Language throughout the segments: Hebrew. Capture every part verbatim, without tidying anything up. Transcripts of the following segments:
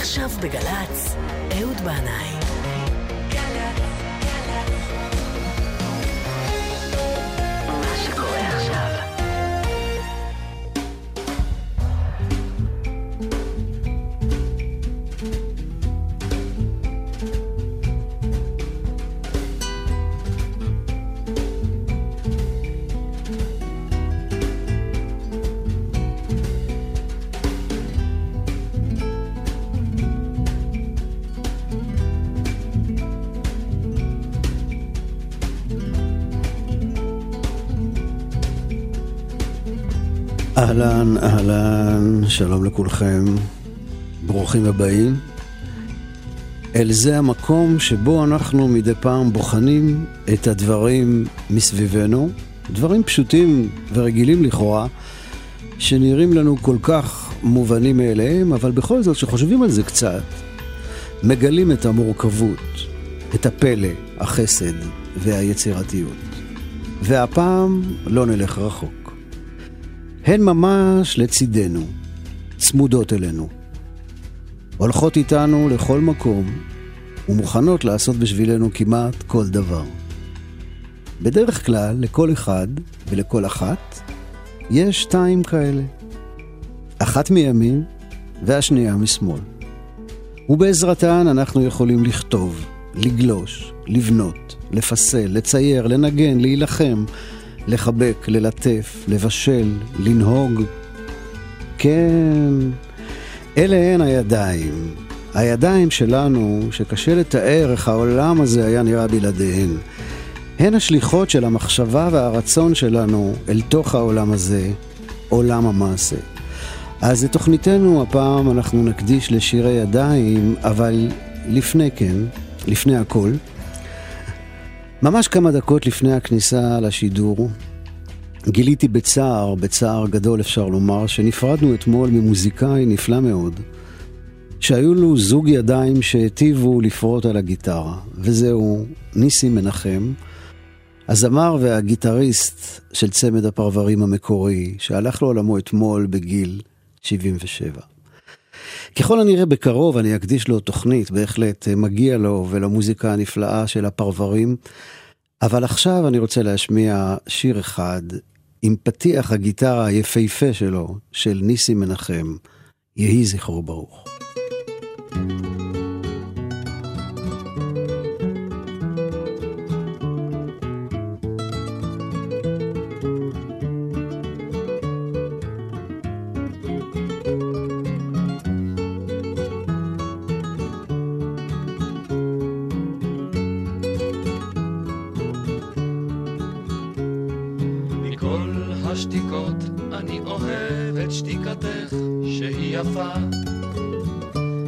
עכשיו בגלץ, אהוד בעיניי. מה שקורה עכשיו. אהלן, אהלן, שלום לכולכם, ברוכים הבאים. אל זה המקום שבו אנחנו מדי פעם בוחנים את הדברים מסביבנו, דברים פשוטים ורגילים לכאורה, שנראים לנו כל כך מובנים מאליהם, אבל בכל זאת שחושבים על זה קצת, מגלים את המורכבות, את הפלא, החסד והיצירתיות. והפעם לא נלך רחוק. הן ממש לצידנו, צמודות אלינו. הולכות איתנו לכל מקום ומוכנות לעשות בשבילנו כמעט כל דבר. בדרך כלל, לכל אחד ולכל אחת יש שתיים כאלה. אחת מימין והשנייה משמאל. ובעזרתן אנחנו יכולים לכתוב, לגלוש, לבנות, לפסל, לצייר, לנגן, להילחם, לחבק, ללטף, לבשל, לנהוג. כן, אלה הן הידיים. הידיים שלנו, שקשה לתאר איך העולם הזה היה נראה בלעדיהן. הן השליחות של המחשבה והרצון שלנו אל תוך העולם הזה, עולם המעשה. אז את תוכניתנו הפעם אנחנו נקדיש לשירי ידיים, אבל לפני כן, לפני הכל, ממש כמה דקות לפני הכניסה לשידור, גיליתי בצער, בצער גדול אפשר לומר, שנפרדנו אתמול ממוזיקאי נפלא מאוד, שהיו לו זוג ידיים שהטיבו לפרוט על הגיטרה, וזהו ניסים מנחם, הזמר והגיטריסט של צמד הפרברים המקורי, שהלך לעולמו אתמול בגיל שבעים ושבע. ככל הנראה בקרוב אני אקדיש לו תוכנית, בהחלט מגיע לו ולמוזיקה הנפלאה של הפרברים, אבל עכשיו אני רוצה להשמיע שיר אחד עם פתיח הגיטרה היפהפה שלו, של ניסים מנחם, יהי זכרו ברוך.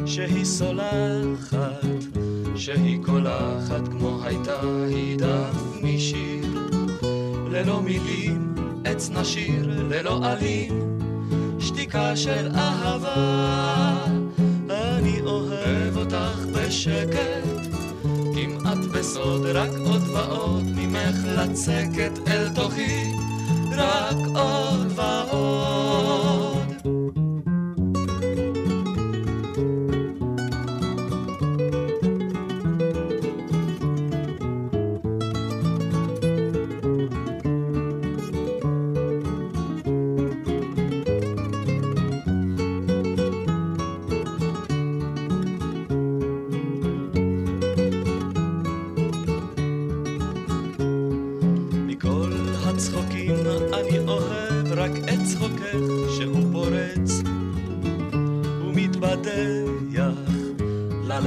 שהיא סולחת, שהיא קולחת כמו הייתה היא דף משיר, ללא מילים עץ נשיר, ללא אלים שתיקה של אהבה. אני אוהב אותך בשקט, כמעט בסוד, רק עוד ועוד ממך לצקת אל תוכי, רק עוד ועוד.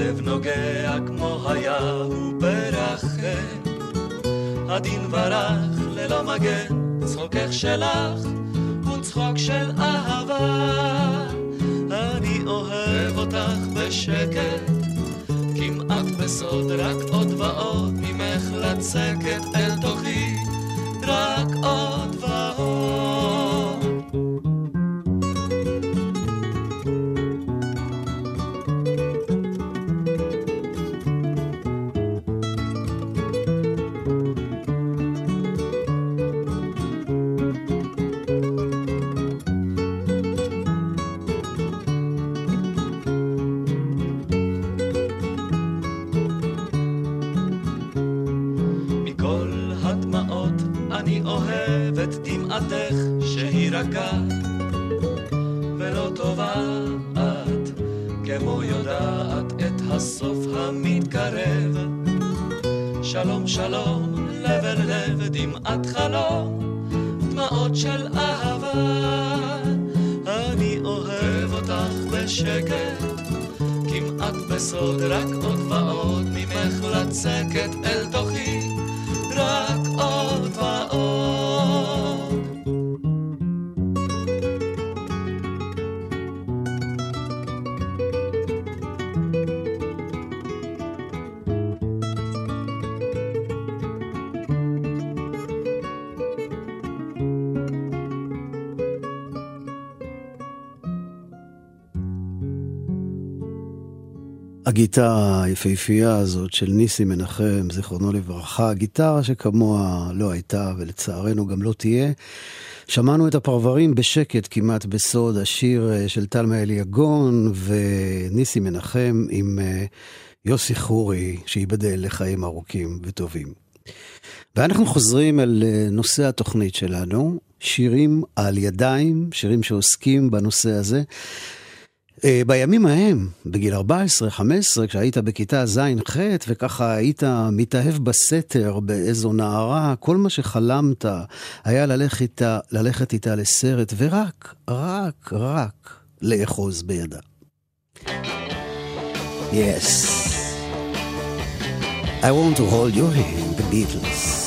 לב נוגע כמו היה הוא ברחם, הדין ורח ללא מגן, צחוקך שלך הוא צחוק של אהבה. אני אוהב אותך בשקט, כמעט בסוד, רק עוד ועוד ממך לצקת אל תוכי, רק עוד ועוד. רכה ולא טובה את, כמו יודעת את הסוף המתקרב. שלום שלום, לב אל לב, דמעת חלום, דמעות של אהבה. אני אוהב אותך בשקט, כמעט בסוד, רק עוד ועוד ממך לצקת אל תוכי, רק עוד ועוד. הגיטרה היפהפייה הזאת של ניסים מנחם, זיכרונו לברכה, גיטרה שכמוה לא הייתה ולצערנו גם לא תהיה. שמענו את הפרברים בשקט כמעט בסוד, השיר של תלמה אליגון וניסים מנחם עם יוסי חורי, שיבדל לחיים ארוכים וטובים. ואנחנו חוזרים אל נושא התוכנית שלנו, שירים על ידיים, שירים שעוסקים בנושא הזה. בימים ההם, בגיל ארבע עשרה חמש עשרה, כשהיית בכיתה זין ח' וככה היית מתאהב בסתר באיזו נערה, כל מה שחלמת היה ללכת איתה, ללכת איתה לסרט ורק, רק, רק לאחוז בידה. Yes. I want to hold your hand, the Beatles.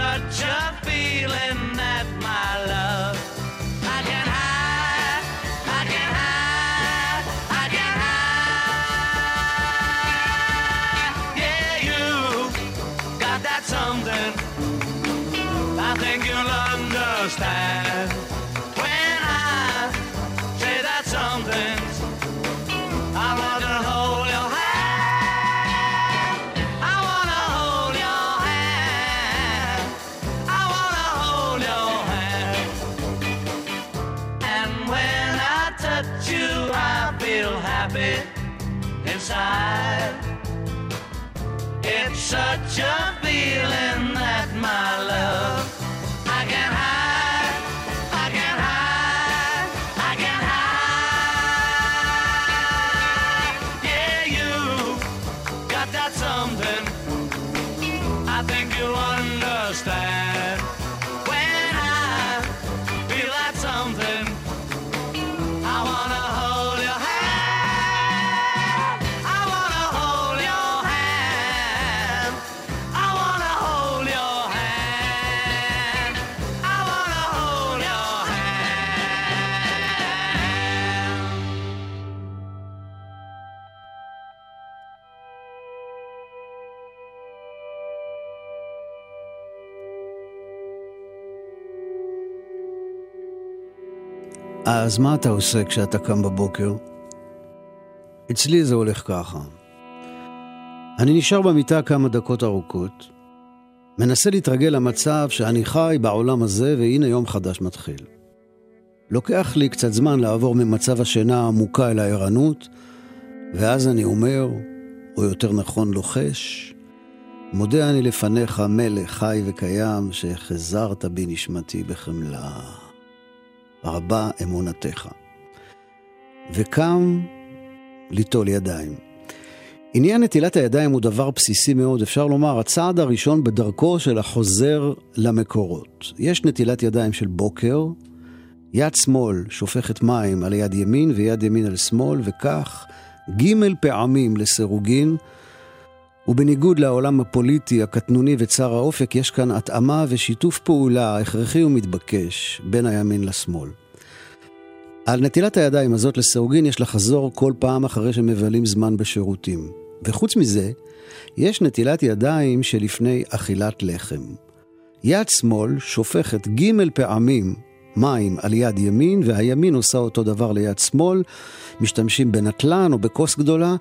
Such a feeling that my love I can't hide, I can't hide, I can't hide. Yeah, you got that something I think you'll understand when I say that something. I want to hold your hand. It's such a feeling that my love I can't hide, I can't hide, I can't hide. Yeah, you got that something I think you'll understand. When I feel that something I wanna hold your hand. אז מה אתה עושה כשאתה קם בבוקר? אצלי זה הולך ככה. אני נשאר במיטה כמה דקות ארוכות, מנסה להתרגל למצב שאני חי בעולם הזה, והנה יום חדש מתחיל. לוקח לי קצת זמן לעבור ממצב השינה העמוקה אל הערנות, ואז אני אומר, או יותר נכון לוחש, מודה אני לפניך מלך חי וקיים, שחזרת בי נשמתי בחמלה. רבה אמונתך. וקם ליטול ידיים. עניין נטילת הידיים הוא דבר בסיסי מאוד, אפשר לומר, הצעד הראשון בדרכו של החוזר למקורות. יש נטילת ידיים של בוקר, יד שמאל שופכת מים על יד ימין ויד ימין על שמאל, וכך ג' פעמים לסירוגין, ובניגוד לעולם הפוליטי, הקטנוני וצר האופק, יש כאן התאמה ושיתוף פעולה הכרחי ומתבקש בין הימין לשמאל. על נטילת הידיים הזאת לסעוגין יש לחזור כל פעם אחרי שמבלים זמן בשירותים. וחוץ מזה, יש נטילת ידיים שלפני אכילת לחם. יד שמאל שופכת ג' פעמים מים על יד ימין, והימין עושה אותו דבר ליד שמאל, משתמשים בנטלן או בכוס גדולה,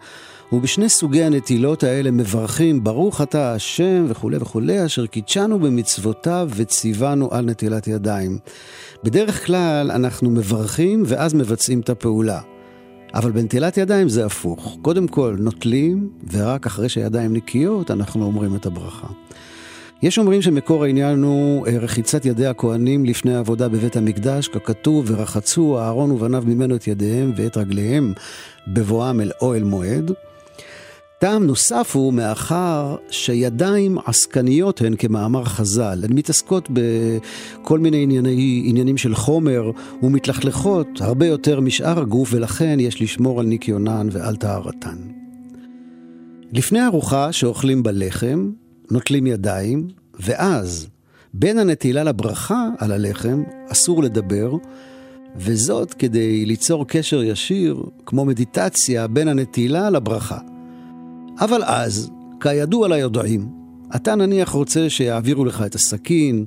ובשני סוגי הנטילות האלה מברכים, ברוך אתה השם וכו' וכו', אשר קידשנו במצוותיו וציוונו על נטילת ידיים. בדרך כלל אנחנו מברכים ואז מבצעים את הפעולה. אבל בנטילת ידיים זה הפוך. קודם כל נוטלים, ורק אחרי שידיים נקיות אנחנו אומרים את הברכה. יש אומרים שמקור העניין הוא רחיצת ידי הכהנים לפני העבודה בבית המקדש, ככתוב, ורחצו אהרון ובניו ממנו את ידיהם ואת רגליהם בבואם אל אוהל מועד. טעם נוסף הוא מאחר שידיים עסקניות הן, כמאמר חז"ל, הן מתעסקות בכל מיני ענייני, עניינים של חומר ומתלכלכות הרבה יותר משאר הגוף, ולכן יש לשמור על ניקיונן ועל טהרתן. לפני ארוחה שאוכלים בלחם, נוטלים ידיים, ואז בין הנטילה לברכה על הלחם אסור לדבר, וזאת כדי ליצור קשר ישיר כמו מדיטציה בין הנטילה לברכה. אבל אז, כידוע ליודעים, אתה נניח רוצה שיעבירו לך את הסכין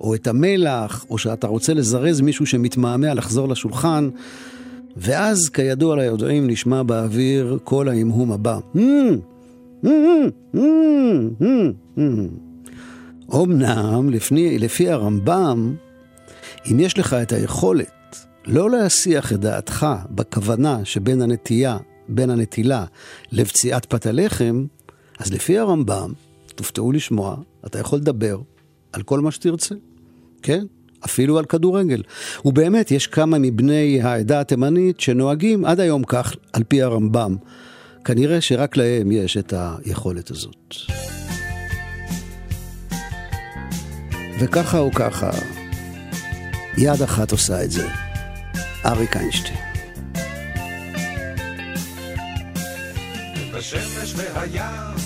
או את המלח, או שאתה רוצה לזרז מישהו שמתמהמה לחזור לשולחן, ואז כידוע ליודעים נשמע באוויר כל ההמהום הבא. אומנם, לפי הרמב"ם, אם יש לך את היכולת לא להסיח את דעתך בכוונה שבין הנטייה, בין הנטילה לבציאת פת הלחם, אז לפי הרמב"ם, תופתעו לשמוע, אתה יכול לדבר על כל מה שתרצה, כן? אפילו על כדורגל. ובאמת יש כמה מבני העדה התימנית שנוהגים עד היום כך על פי הרמב"ם. כנראה שרק להם יש את היכולת הזאת. וככה או ככה, יד אחת עושה את זה. אריק איינשטיין. השמש והים,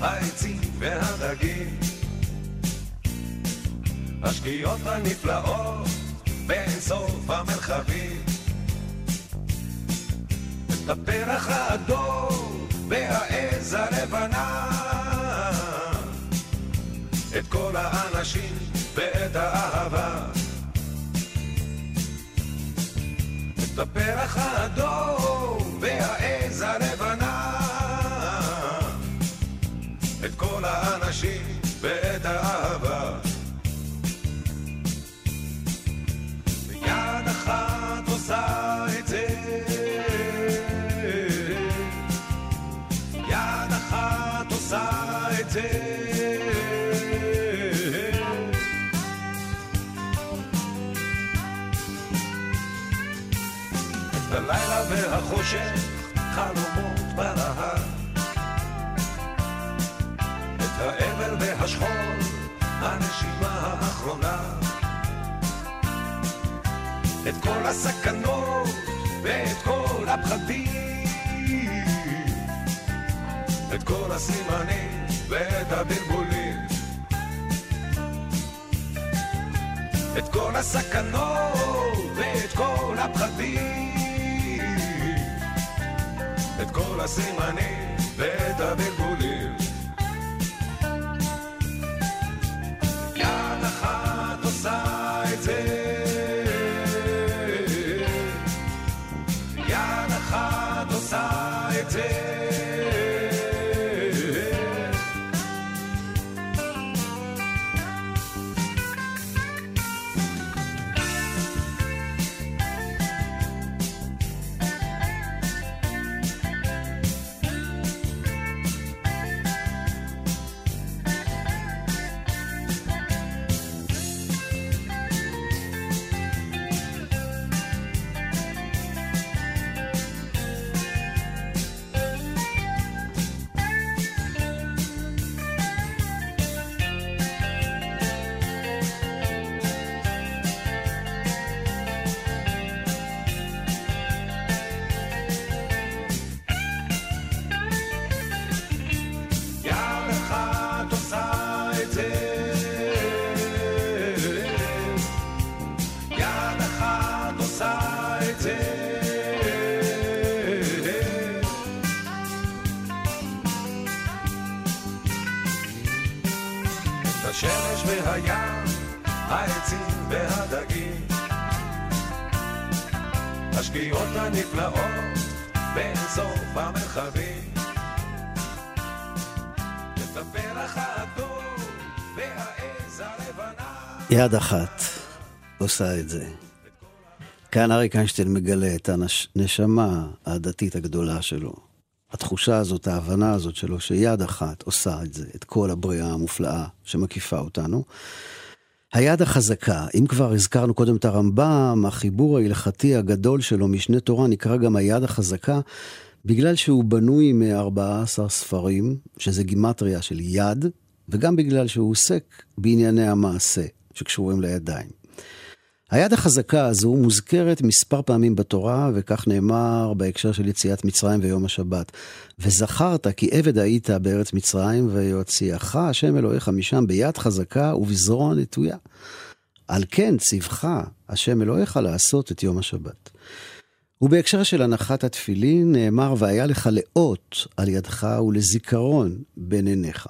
העצים והדגים, השקיעות הנפלאות באינסוף המרחבים, את הפרח האדום והעז הלבנה, את כל האנשים ואת האהבה, את הפרח האדום והעז הלבנה, את כל האנשים ואת האהבה. ויד אחת עושה את זה, יד אחת עושה את זה, את הלילה והחושך, חלומות ברהב, האבל והשחור, הנשימה האחרונה, את כל הסכנות ואת כל הפחדים, את כל הסימנים ואת הבלבולים, את כל הסכנות ואת כל הפחדים, את כל הסימנים ואת הבלבולים. יד אחת עושה את זה, יד אחת עושה את זה, הים, העצים והדגים, השקיעות הנפלאות בסוף המרחבים, את הפרח האדום והעז הלבנה. יד אחת עושה את זה. כאן אריק איינשטיין מגלה את הנשמה הדתית הגדולה שלו. התחושה הזאת, ההבנה הזאת שלו, שיד אחת עושה את זה, את כל הבריאה המופלאה שמקיפה אותנו. היד החזקה, אם כבר הזכרנו קודם את הרמב"ם, החיבור ההלכתי הגדול שלו משנה תורה נקרא גם היד החזקה, בגלל שהוא בנוי מ-ארבעה עשר ספרים, שזה גימטריה של יד, וגם בגלל שהוא עוסק בענייני המעשה שקשורים לידיים. היד החזקה הזו מוזכרת מספר פעמים בתורה, וכך נאמר בהקשר של יציאת מצרים ויום השבת. וזכרת כי עבד היית בארץ מצרים, ויוציאך השם אלוהיך משם ביד חזקה ובזרוע נטויה. על כן ציווך השם אלוהיך לעשות את יום השבת. ובהקשר של הנחת התפילין נאמר והיה לך לאות על ידך ולזיכרון בין עיניך.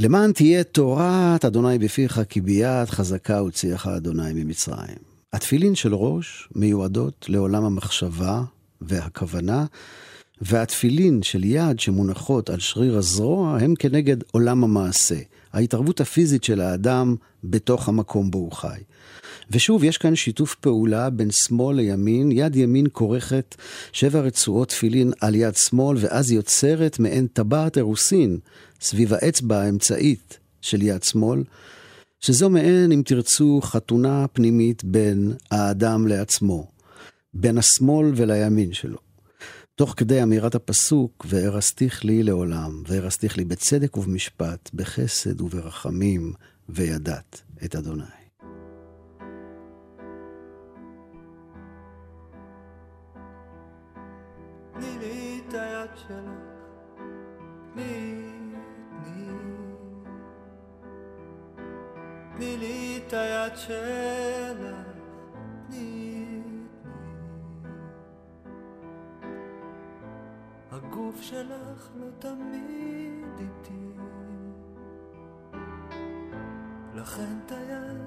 למען תהיה תורת אדוני בפיך, כי ביד חזקה הוציאך אדוני ממצרים. התפילין של ראש מיועדות לעולם המחשבה והכוונה, והתפילין של יד שמונחות על שריר הזרוע הם כנגד עולם המעשה, ההתערבות הפיזית של האדם בתוך המקום בו הוא חי. ושוב, יש כאן שיתוף פעולה בין שמאל לימין, יד ימין כורכת שבע רצועות תפילין על יד שמאל, ואז יוצרת מעין טבעת אירוסין סביב האצבע האמצעית של יד שמאל, שזו מעין, אם תרצו, חתונה פנימית בין האדם לעצמו, בין השמאל ולימין שלו. תוך כדי אמירת הפסוק, וארסתיך לי לעולם, וארסתיך לי בצדק ובמשפט, בחסד וברחמים, וידעת את אדוני. תני את היד שלך, תני, תני. תני את היד שלך, תני. הגוף שלך לא תמיד איתי, לכן את היד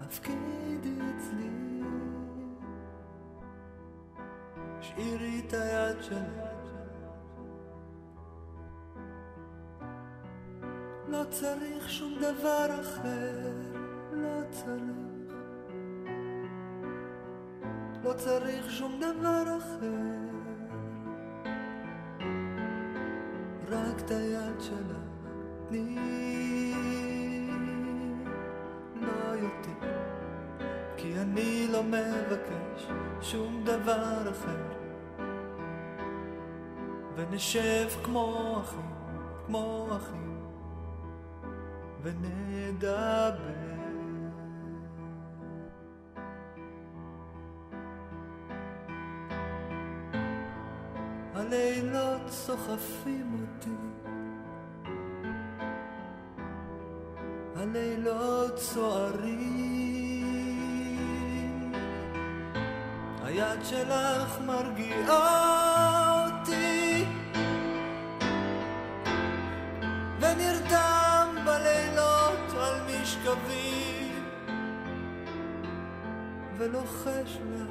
הפקידי אצלי. שאירי את היד שלך, לא צריך שום דבר אחר, לא צריך, לא צריך שום דבר אחר, רק את היד שלך תני, לא יותר, כי אני לא מבקש שום דבר אחר, ונשב כמו אחים, כמו אחים, ונדבר. הלילות סוחפים אותי, הלילות סוערים, היד שלך מרגיעה אותי, ונרדם בלילות על משכבי, ולוחש לך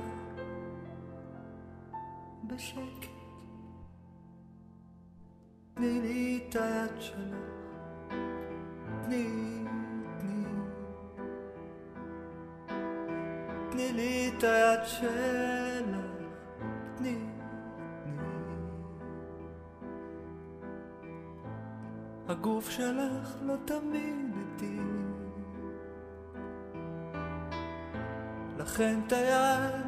בשקט. תני לי את היד שלך, תני, תני. תני לי את היד שלך, תני, תני. הגוף שלך לא תמיד איתי, לכן את היד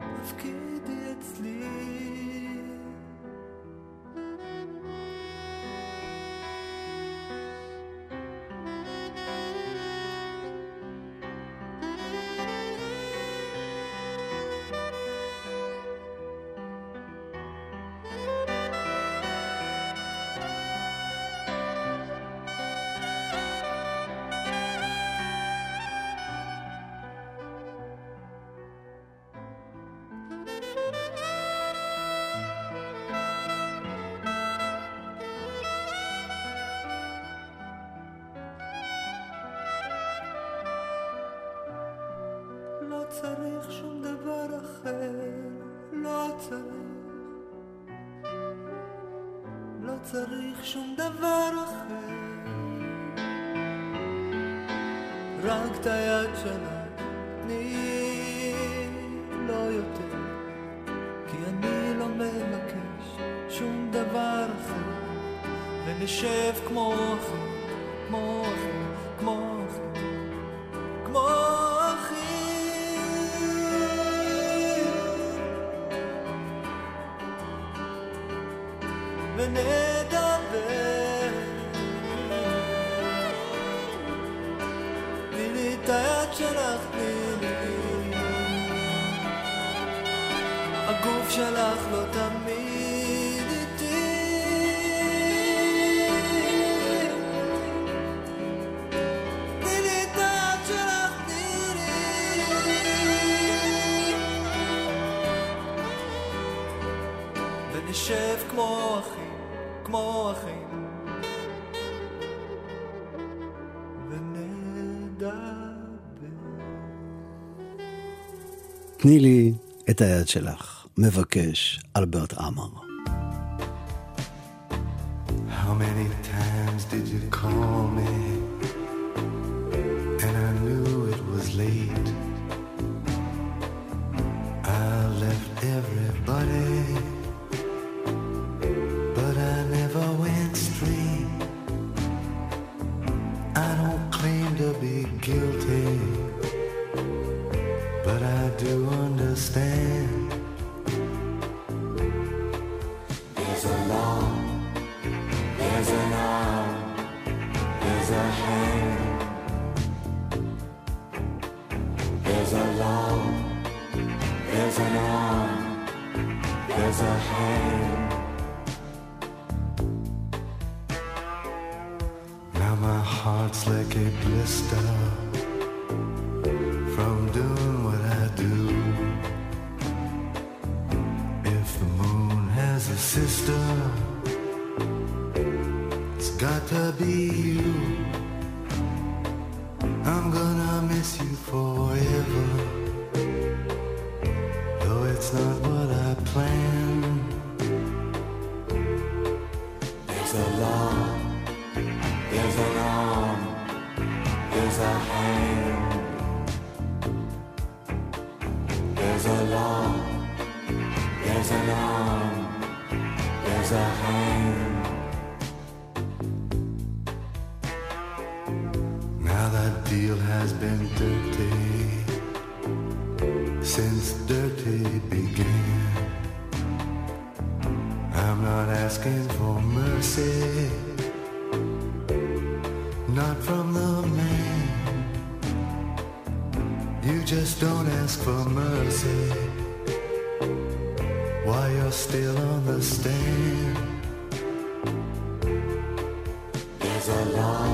הפקידי אצלי. צריך שום דבר אחר, לא צריך, לא צריך שום דבר אחר, רק את היד שלה תני, לא יותר, כי אני לא מבקש שום דבר אחר, ונשב כמו אחר, כמו אחר, כמו אחר, כמו אחים, ונדבר תני את היד שלך, תני לי, הגוף שלך לא תמיד איתי, תני לי את היד שלך, תני לי, ונשב כמו אחים, כמו אחים, תני לי את היד שלך, מבקש אלברט אמר. How many times did you call me and I knew it was late, I left everybody but I never went straight, I don't claim to be guilty but I do understand. There's a law, there's an arm, there's a hand. There's a law, there's an arm, there's a hand. Now my heart's like a blister from doing what I do. If the moon has a sister, it's got to be you. I'm gonna miss you forever, though it's not what I planned. There's a law, there's an arm, there's a hand. There's a law, there's an arm, there's a hand. Now that deal has been dirty since dirty began. I'm not asking for mercy, not from the man. You just don't ask for mercy while you're still on the stand. There's a law,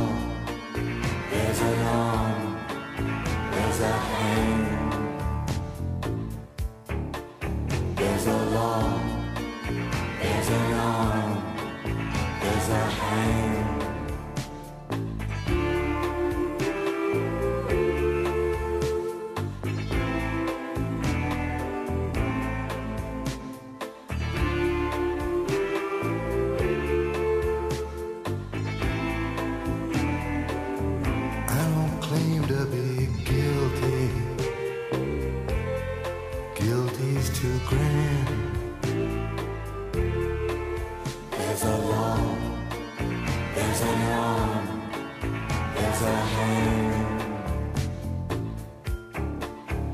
there's an arm, there's a hand. There's a law, there's an arm, there's a hand. There's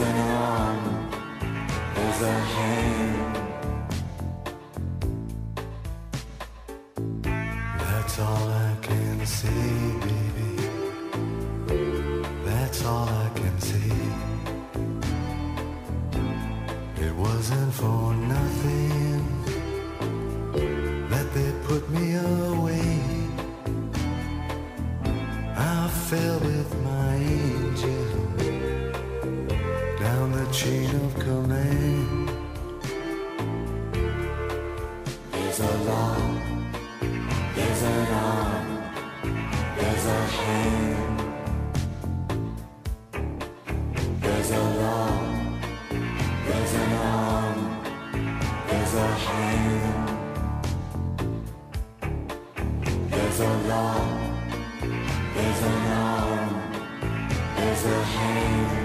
an arm, there's a hand. alarm, there's an arm, there's a hand.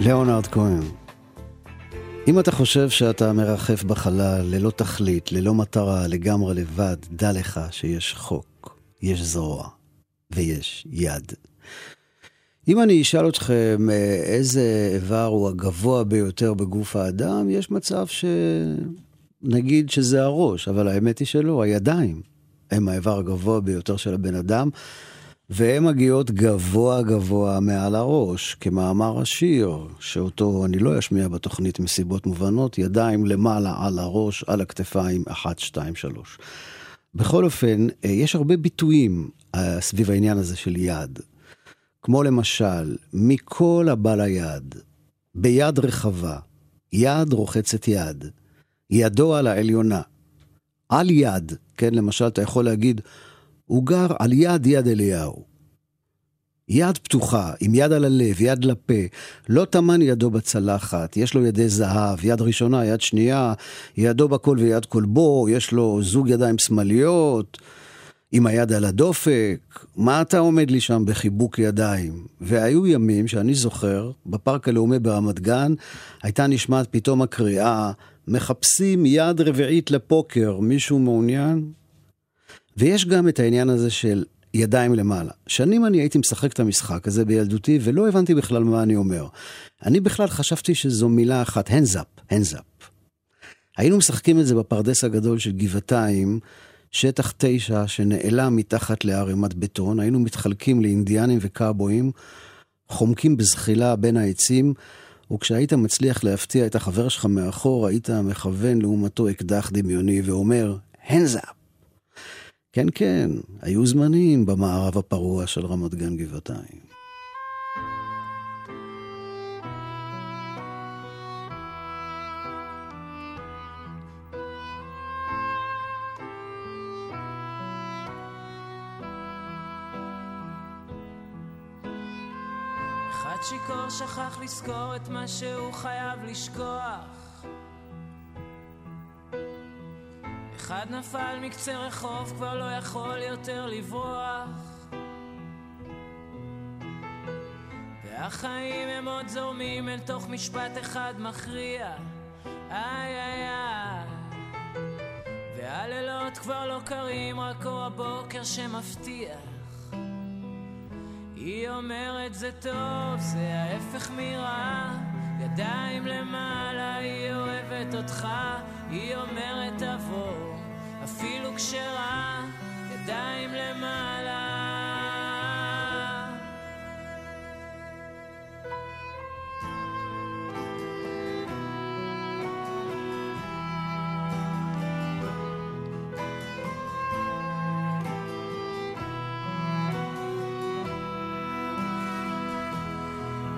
ליאונרד כהן, אם אתה חושב שאתה מרחף בחלל, ללא תכלית, ללא מטרה, לגמרי לבד, דע לך שיש חוק, יש זרוע ויש יד. אם אני אשאל אתכם איזה איבר הוא הגבוה ביותר בגוף האדם, יש מצב שנגיד שזה הראש, אבל האמת היא שלא, הידיים הם האיבר הגבוה ביותר של הבן אדם, והן מגיעות גבוה גבוה מעל הראש, כמאמר השיר, שאותו אני לא אשמיע בתוכנית מסיבות מובנות, ידיים למעלה על הראש, על הכתפיים, אחת, שתיים, שלוש. בכל אופן, יש הרבה ביטויים סביב העניין הזה של יד. כמו למשל, מכל הבא ליד, ביד רחבה, יד רוחצת יד, ידו על העליונה, על יד, כן, למשל, אתה יכול להגיד, הוא גר על יד יד אליהו. יד פתוחה, עם יד על הלב, יד לפה, לא תמן ידו בצלחת, יש לו ידי זהב, יד ראשונה, יד שנייה, ידו בכל ויד כל בו, יש לו זוג ידיים שמאליות, עם היד על הדופק, מה אתה עומד לי שם בחיבוק ידיים? והיו ימים שאני זוכר, בפארק הלאומי ברמת גן, הייתה נשמעת פתאום הקריאה, מחפשים יד רביעית לפוקר, מישהו מעוניין? ויש גם את העניין הזה של ידיים למעלה. שנים אני הייתי משחק את המשחק הזה בילדותי, ולא הבנתי בכלל מה אני אומר. אני בכלל חשבתי שזו מילה אחת, הנזאפ, הנזאפ. היינו משחקים את זה בפרדס הגדול של גבעתיים, שטח תשע שנעלה מתחת לערימת בטון, היינו מתחלקים לאינדיאנים וקאבויים, חומקים בזחילה בין העצים, וכשהיית מצליח להפתיע את החבר שלך מאחור, היית מכוון לעומתו אקדח דמיוני ואומר, הנזאפ. כן, כן, היו זמנים במערב הפרוע של רמת גן גבעתיים. אחד שיקור שכח לזכור את מה שהוא חייב לשכוח. אחד נפל מקצה רחוב, כבר לא יכול יותר לברוח. והחיים הם עוד זורמים אל תוך משפט אחד מכריע. איי איי איי. והלילות כבר לא קרים, רק הוא הבוקר שמבטיח. היא אומרת זה טוב, זה ההפך מרע. ידיים למעלה, היא אוהבת אותך. היא אומרת תבוא. אפילו כשרה, ידיים למעלה.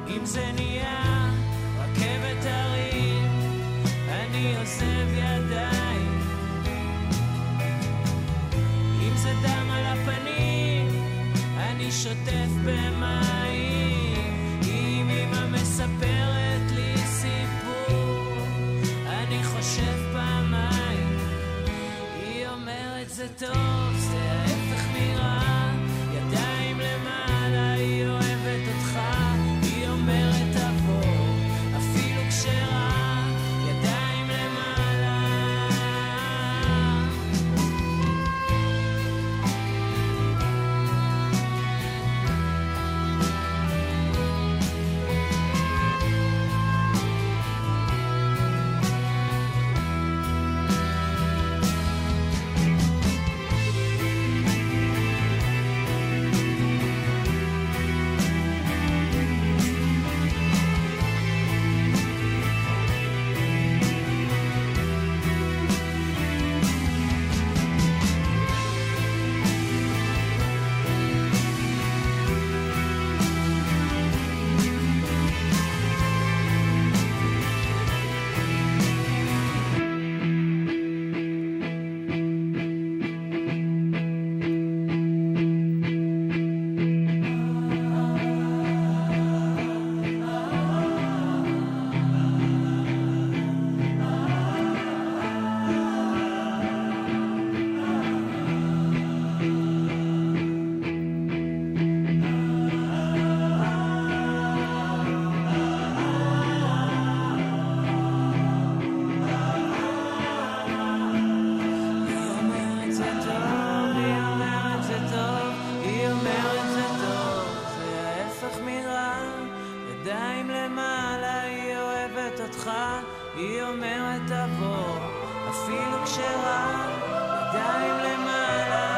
אם זה נהיה רכבת הרים, אני עוזב ידיים. זה דם על הפנים, אני שוטף במים. אם אמא מספרת לי סיפור, אני חושב פעמיים. היא אומרת זה טוב, זה ההפך מרע. ידיים למעלה, היא אוהבת אותך. היא אומרת תבוא, אפילו כשרע. היא אומרת תבוא, אפילו כשרע, עדיין למעלה.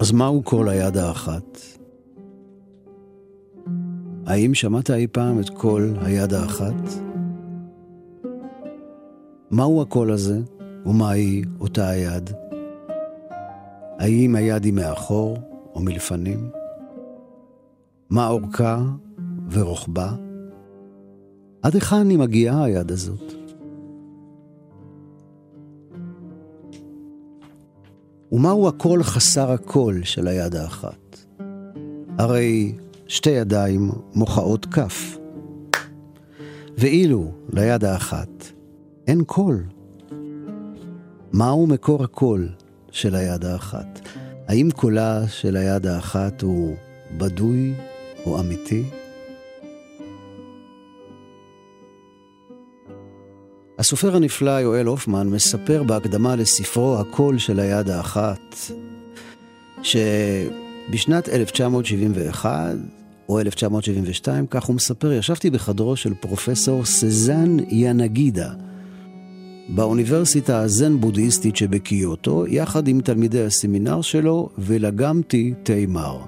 אז מהו כל היד האחת? האם שמעת אי פעם את כל היד האחת? מהו הקול הזה? ומהי אותה היד? האם היד היא מאחור או מלפנים? מה אורכה ורוחבה? עד היכן היא מגיעה היד הזאת? ומהו הקול חסר הקול של היד האחת? הרי שתי ידיים מוחאות כף. ואילו ליד האחת אין קול. מהו מקור הקול של היד האחת? האם קולה של היד האחת הוא בדוי או אמיתי? הסופר הנפלא יואל הופמן מספר בהקדמה לספרו הקול של היד האחת שבשנת אלף תשע מאות שבעים ואחת או אלף תשע מאות שבעים ושתיים, כך הוא מספר, ישבתי בחדרו של פרופסור סזן ינגידה באוניברסיטה הזן בודהיסטית שבקיוטו יחד עם תלמידי הסמינר שלו, ולגמתי תימר.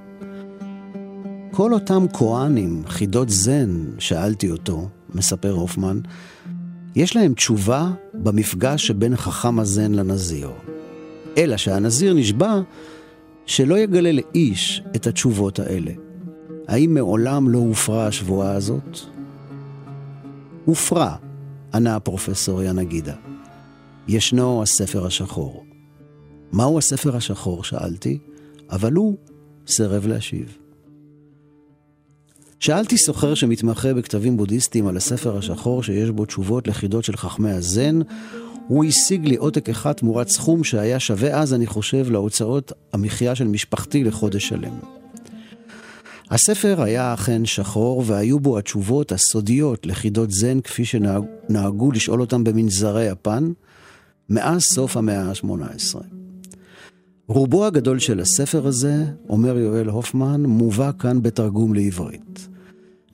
כל אותם כהנים, חידות זן, שאלתי אותו, מספר הופמן, יש להם תשובה במפגש שבין חכם הזן לנזיר. אלא שהנזיר נשבע שלא יגלה לאיש את התשובות האלה. האם מעולם לא הופרה השבועה הזאת? הופרה, ענה הפרופסור ינגידה. ישנו הספר השחור. מהו הספר השחור? שאלתי, אבל הוא סרב להשיב. שאלתי סוחר שמתמחה בכתבים בודהיסטיים על הספר השחור שיש בו תשובות לחידות של חכמי הזן. הוא השיג לי עותק אחד תמורת סכום שהיה שווה אז, אני חושב, להוצאות המחיה של משפחתי לחודש שלם. הספר היה אכן שחור והיו בו התשובות הסודיות לחידות זן כפי שנהגו לשאול אותם במנזרי יפן מאז סוף המאה ה-השמונה עשרה. רובו הגדול של הספר הזה, אומר יואל הופמן, מובא כאן בתרגום לעברית.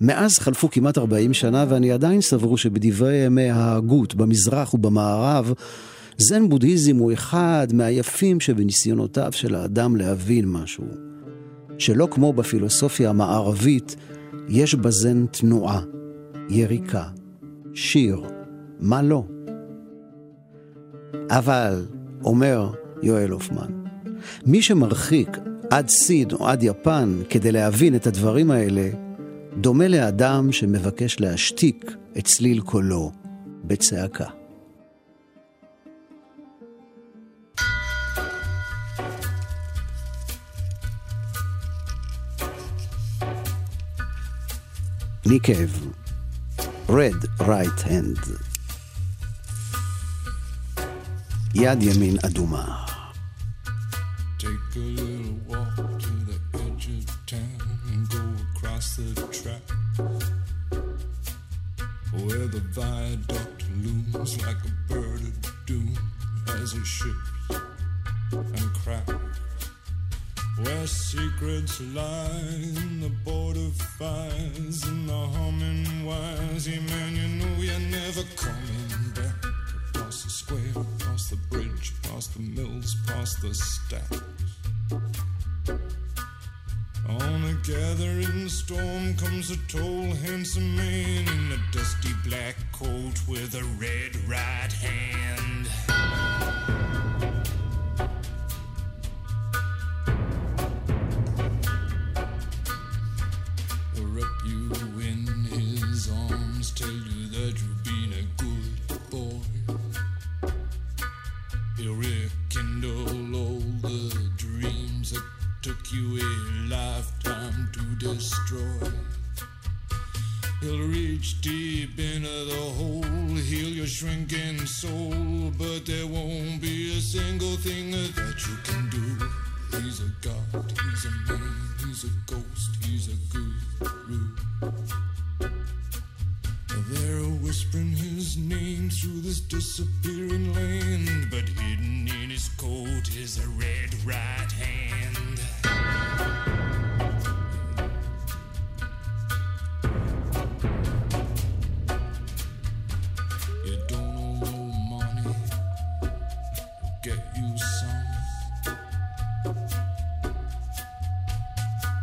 מאז חלפו כמעט ארבעים שנה, ואני עדיין סברו שבדברי ימי ההגות, במזרח ובמערב, זן בודהיזם הוא אחד מהיפים שבניסיונותיו של האדם להבין משהו. שלא כמו בפילוסופיה המערבית, יש בזן תנועה, יריקה, שיר, מה לא. אבל, אומר יואל הופמן, מי שמרחיק עד סיד או עד יפן כדי להבין את הדברים האלה, דומה לאדם שמבקש להשתיק את צליל קולו בצעקה. ניק קייב, Red Right Hand, יד ימין אדומה. Take a little walk to the edge massive trap where the viaduct looms like a bird of doom as it ships and cracks, where secrets lie in the border fires and the humming wires. Yeah, man, you know you're never coming back. Past the square, past the bridge, past the mills, past the stacks. On a gathering storm comes a tall, handsome man in a dusty black coat with a red right hand. He'll wrap you in his arms, tell you that you've been a good boy. He'll rekindle all the dreams that took you a lifetime to destroy. He'll reach deep into the hole, heal your shrinking soul, but there won't be a single thing that you can do. He's a god, he's a man, he's a ghost, he's a guru. They're whispering his name through this disappearing land, but hidden in his coat is a red right hand. You don't owe no money, I'll get you some.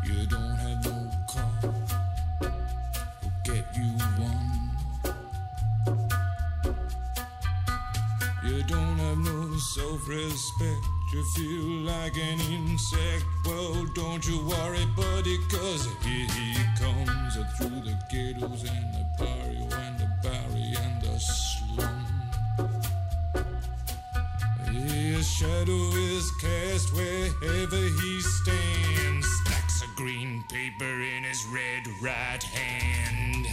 You don't have no car, I'll get you one. You don't have no self-respect, you feel like an insect. Well, don't you worry, buddy, cause here he comes through the ghettos and the barrio and the barrio and the slum. His shadow is cast wherever he stands, stacks of green paper in his red right hand.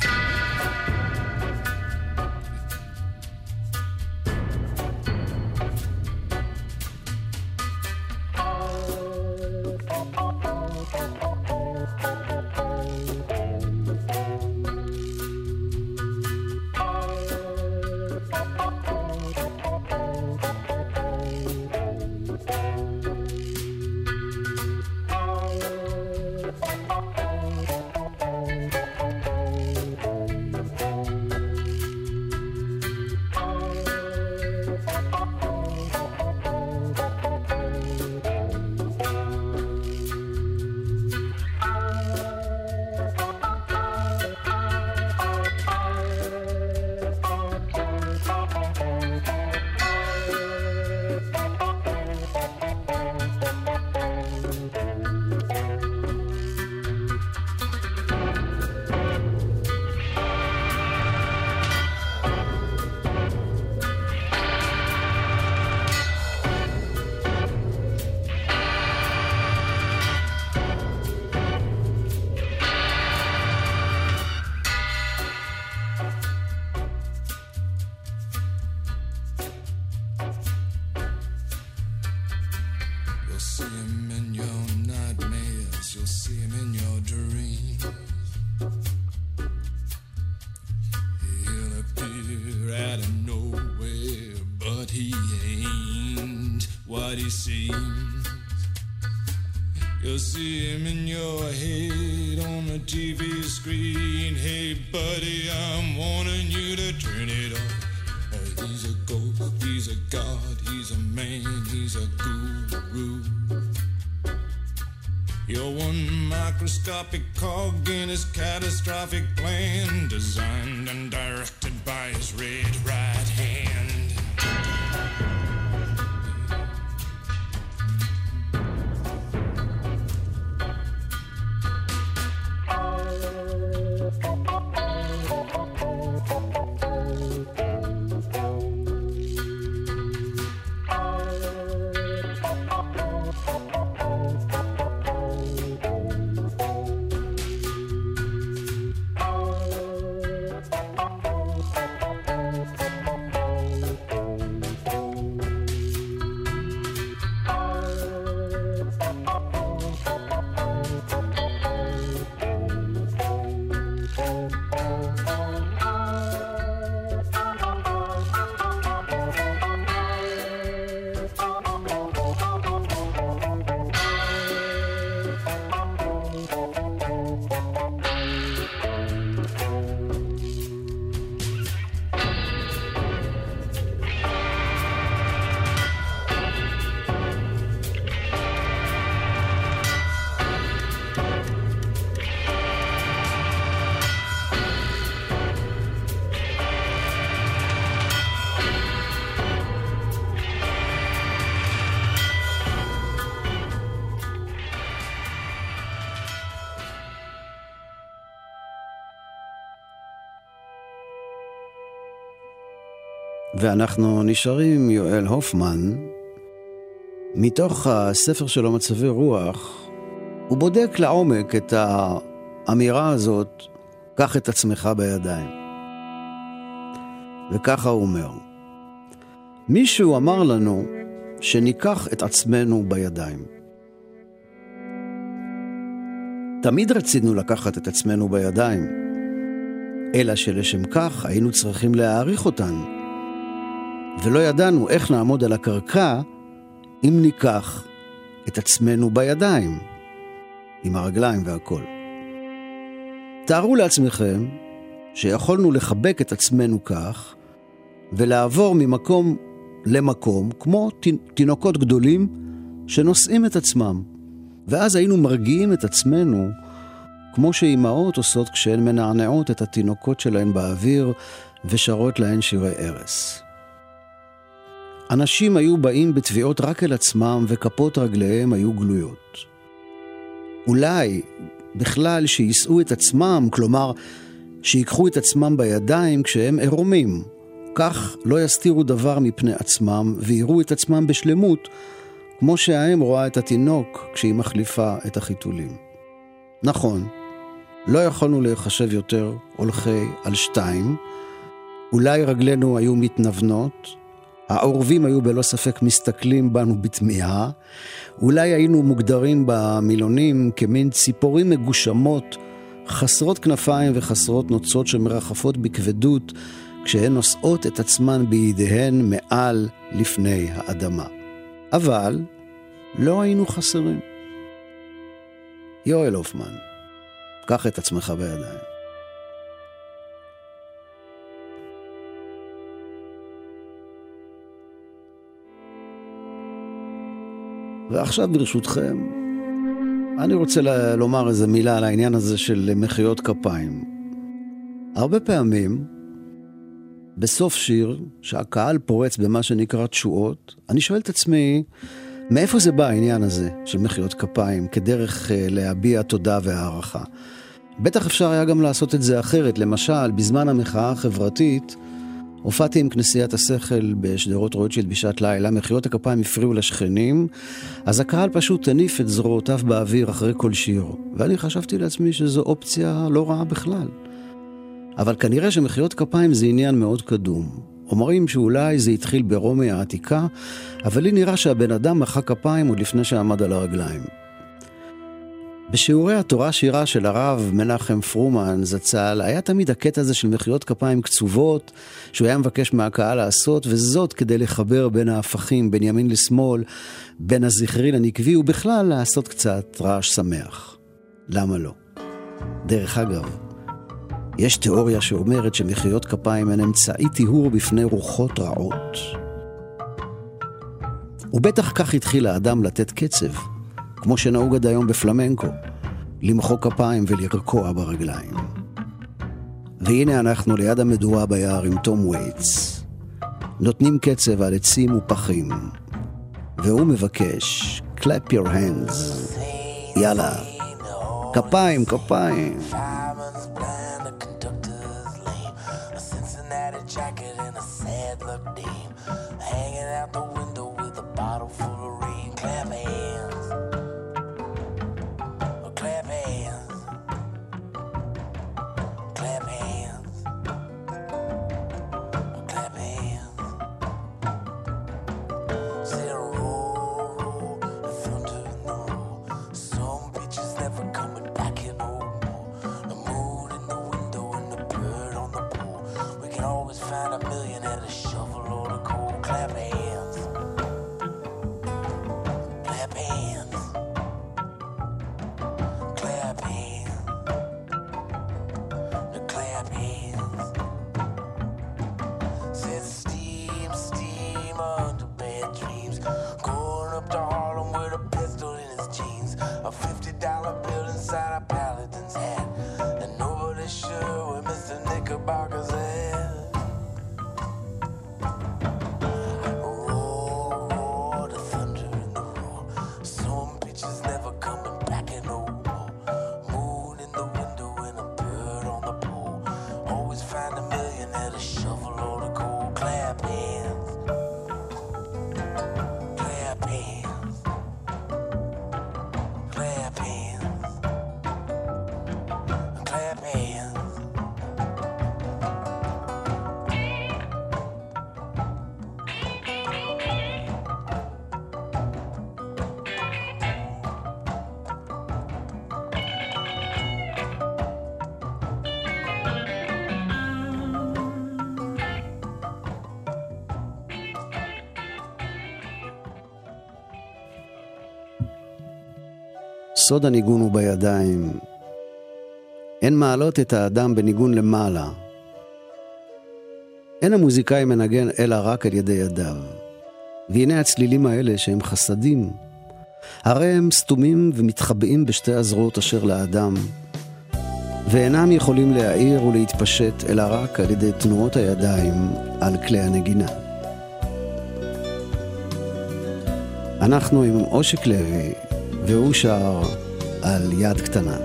You'll see him in your head on the T V screen. Hey, buddy, I'm warning you to turn it off. He's a ghost, he's a god, he's a man, he's a guru. You're one microscopic cog in his catastrophic plan, designed and directed by his red right hand. ואנחנו נשארים יואל הופמן. מתוך הספר שלו מצבי רוח, הוא בודק לעומק את האמירה הזאת, קח את עצמך בידיים. וככה הוא אומר, מישהו אמר לנו שניקח את עצמנו בידיים. תמיד רצינו לקחת את עצמנו בידיים, אלא שלשם כך היינו צריכים להעריך אותן, ולא ידענו איך נעמוד על הקרקע אם ניקח את עצמנו בידיים, עם הרגליים והכל. תארו לעצמכם שיכולנו לחבק את עצמנו כך, ולעבור ממקום למקום, כמו תינוקות גדולים שנושאים את עצמם. ואז היינו מרגיעים את עצמנו, כמו שאימהות עושות כשהן מנענעות את התינוקות שלהן באוויר, ושרות להן שירי ערס. אנשים היו באים בתביעות רק אל עצמם, וכפות רגליהם היו גלויות. אולי בכלל שיסעו את עצמם, כלומר שיקחו את עצמם בידיים כשהם עירומים. כך לא יסתירו דבר מפני עצמם, ויראו את עצמם בשלמות, כמו שהאם רואה את התינוק כשהיא מחליפה את החיתולים. נכון, לא יכולנו להיחשב יותר הולכי על שתיים, אולי רגלינו היו מתנוונות, העורבים היו בלא ספק מסתכלים בנו בתמיהה, אולי היינו מוגדרים במילונים כמין ציפורים מגושמות, חסרות כנפיים וחסרות נוצות שמרחפות בכבדות, כשהן נושאות את עצמן בידיהן מעל לפני האדמה. אבל לא היינו חסרים. יואל הופמן, קח את עצמך בידיים. ועכשיו ברשותכם, אני רוצה ל- לומר איזה מילה על העניין הזה של מחיות כפיים. הרבה פעמים, בסוף שיר, שהקהל פורץ במה שנקרא תשואות, אני שואל את עצמי, מאיפה זה בא העניין הזה של מחיאות כפיים, כדרך להביע תודה והערכה? בטח אפשר היה גם לעשות את זה אחרת. למשל, בזמן המחאה החברתית, הופעתי עם כנסיית השכל בשדרות רוטשילד בשעת לילה, מחיאות הכפיים הפריעו לשכנים, אז הקהל פשוט הניף את זרועותיו באוויר אחרי כל שיר, ואני חשבתי לעצמי שזו אופציה לא רעה בכלל. אבל כנראה שמחיאות כפיים זה עניין מאוד קדום. אומרים שאולי זה התחיל ברומא העתיקה, אבל לי נראה שהבן אדם מחא כפיים עוד לפני שעמד על הרגליים. בשיעורי התורה שירה של הרב מנחם פרומן זצ"ל, היה תמיד הקטע הזה של מחיאות כפיים קצובות, שהוא היה מבקש מהקהל לעשות, וזאת כדי לחבר בין ההפכים, בין ימין לשמאל, בין הזכרי לנקבי, ובכלל לעשות קצת רעש שמח. למה לא? דרך אגב, יש תיאוריה שאומרת שמחיאות כפיים הן אמצעי טיהור בפני רוחות רעות. ובטח כך התחיל האדם לתת קצב, כמו שנהוג עד היום בפלמנקו, למחוא כפיים ולרקוע ברגליים. והנה אנחנו ליד המדורה ביער עם תום וייטס, נותנים קצב על עצים ופחים, והוא מבקש, clap your hands, יאללה, כפיים, כפיים. Knickerbocker's head. יסוד הניגון הוא בידיים. אין מעלות את האדם בניגון למעלה. אין המוזיקאי מנגן אלא רק על ידי ידיו. והנה הצלילים האלה שהם חסדים, הרי הם סתומים ומתחבאים בשתי הזרועות אשר לאדם, ואינם יכולים להאיר ולהתפשט אלא רק על ידי תנועות הידיים על כלי הנגינה. אנחנו עם אושיק לוי, והוא שר על יד קטנה.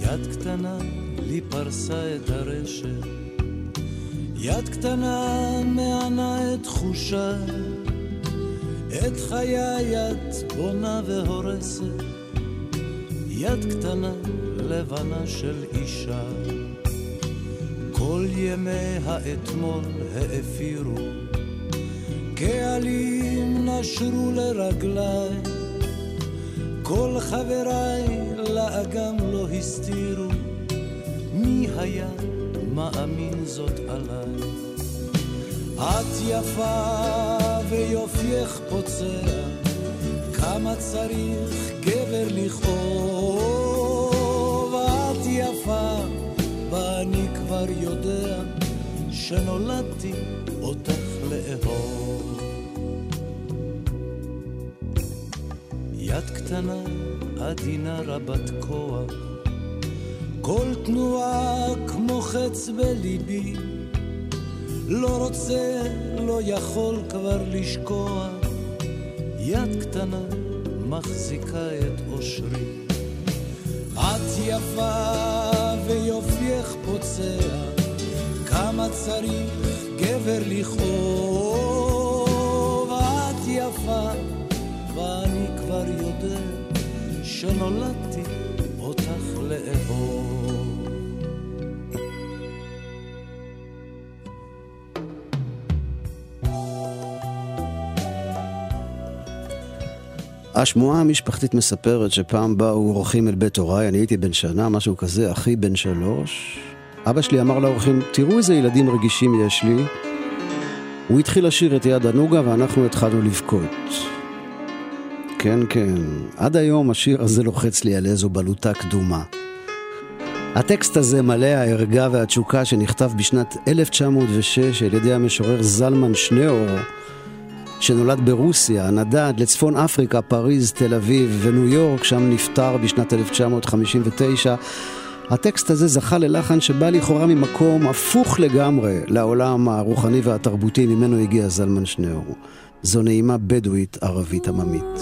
יד קטנה לי פרסה את הרשת, יד קטנה מענה את חושה, את חיי יד בונה והורסת, יד קטנה לבנה של אישה. כל ימי האתמול האפירו, קהלים נשרו לרגליי, כל חבריי לאגם לא הסתירו, מי היה מאמין זאת עליי? את יפה ויופייך פוצע, כמה צריך גבר לכאוב. את יפה ואני כבר יודע שנולדתי אותך לאהוב. יד קטנה עדינה רבת כוח, כל תנועה כמו חץ בליבי, לא רוצה, לא יכול כבר לשקוע, יד קטנה מחזיקה את אושרי. את יפה ויופייך פוצע, כמה צריך גבר לכאוב. את יפה ואני כבר יודע שנולדתי אותך לאהוב. השמועה המשפחתית מספרת שפעם באו אורחים אל בית הוריי, אני הייתי בן שנה, משהו כזה, אחי בן שלוש. אבא שלי אמר לאורחים, תראו איזה ילדים רגישים יש לי. הוא התחיל לשיר את יד הנוגה ואנחנו התחלנו לבכות. כן, כן, עד היום השיר הזה לוחץ לי על איזו בלוטה קדומה. הטקסט הזה מלא ההרגה והתשוקה שנכתב בשנת אלף תשע מאות ושש על ידי המשורר זלמן שניאור, שנולד ברוסיה, נדד לצפון אפריקה, פריז, תל אביב וניו יורק, שם נפטר בשנת אלף תשע מאות חמישים ותשע. הטקסט הזה זכה ללחן שבא לכאורה ממקום הפוך לגמרי לעולם הרוחני והתרבותי ממנו הגיע זלמן שניאור. זו נעימה בדואית ערבית עממית.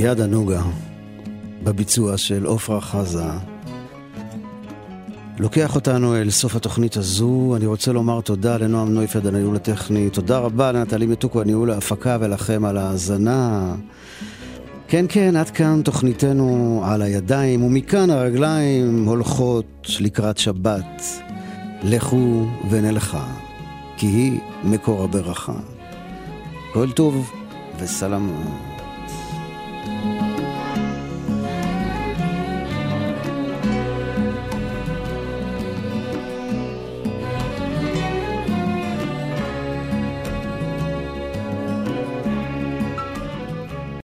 יד הנוגה בביצוע של עופרה חזה לוקח אותנו אל סוף התוכנית הזו. אני רוצה לומר תודה לנועם נויפד על הניהול הטכני, תודה רבה לנטלי מתוקו על ניהול ההפקה ולכם על ההאזנה. כן כן, עד כאן תוכניתנו על הידיים, ומכאן הרגליים הולכות לקראת שבת. לכו ונלכה, כי היא מקור הברכה. כל טוב וסלאם.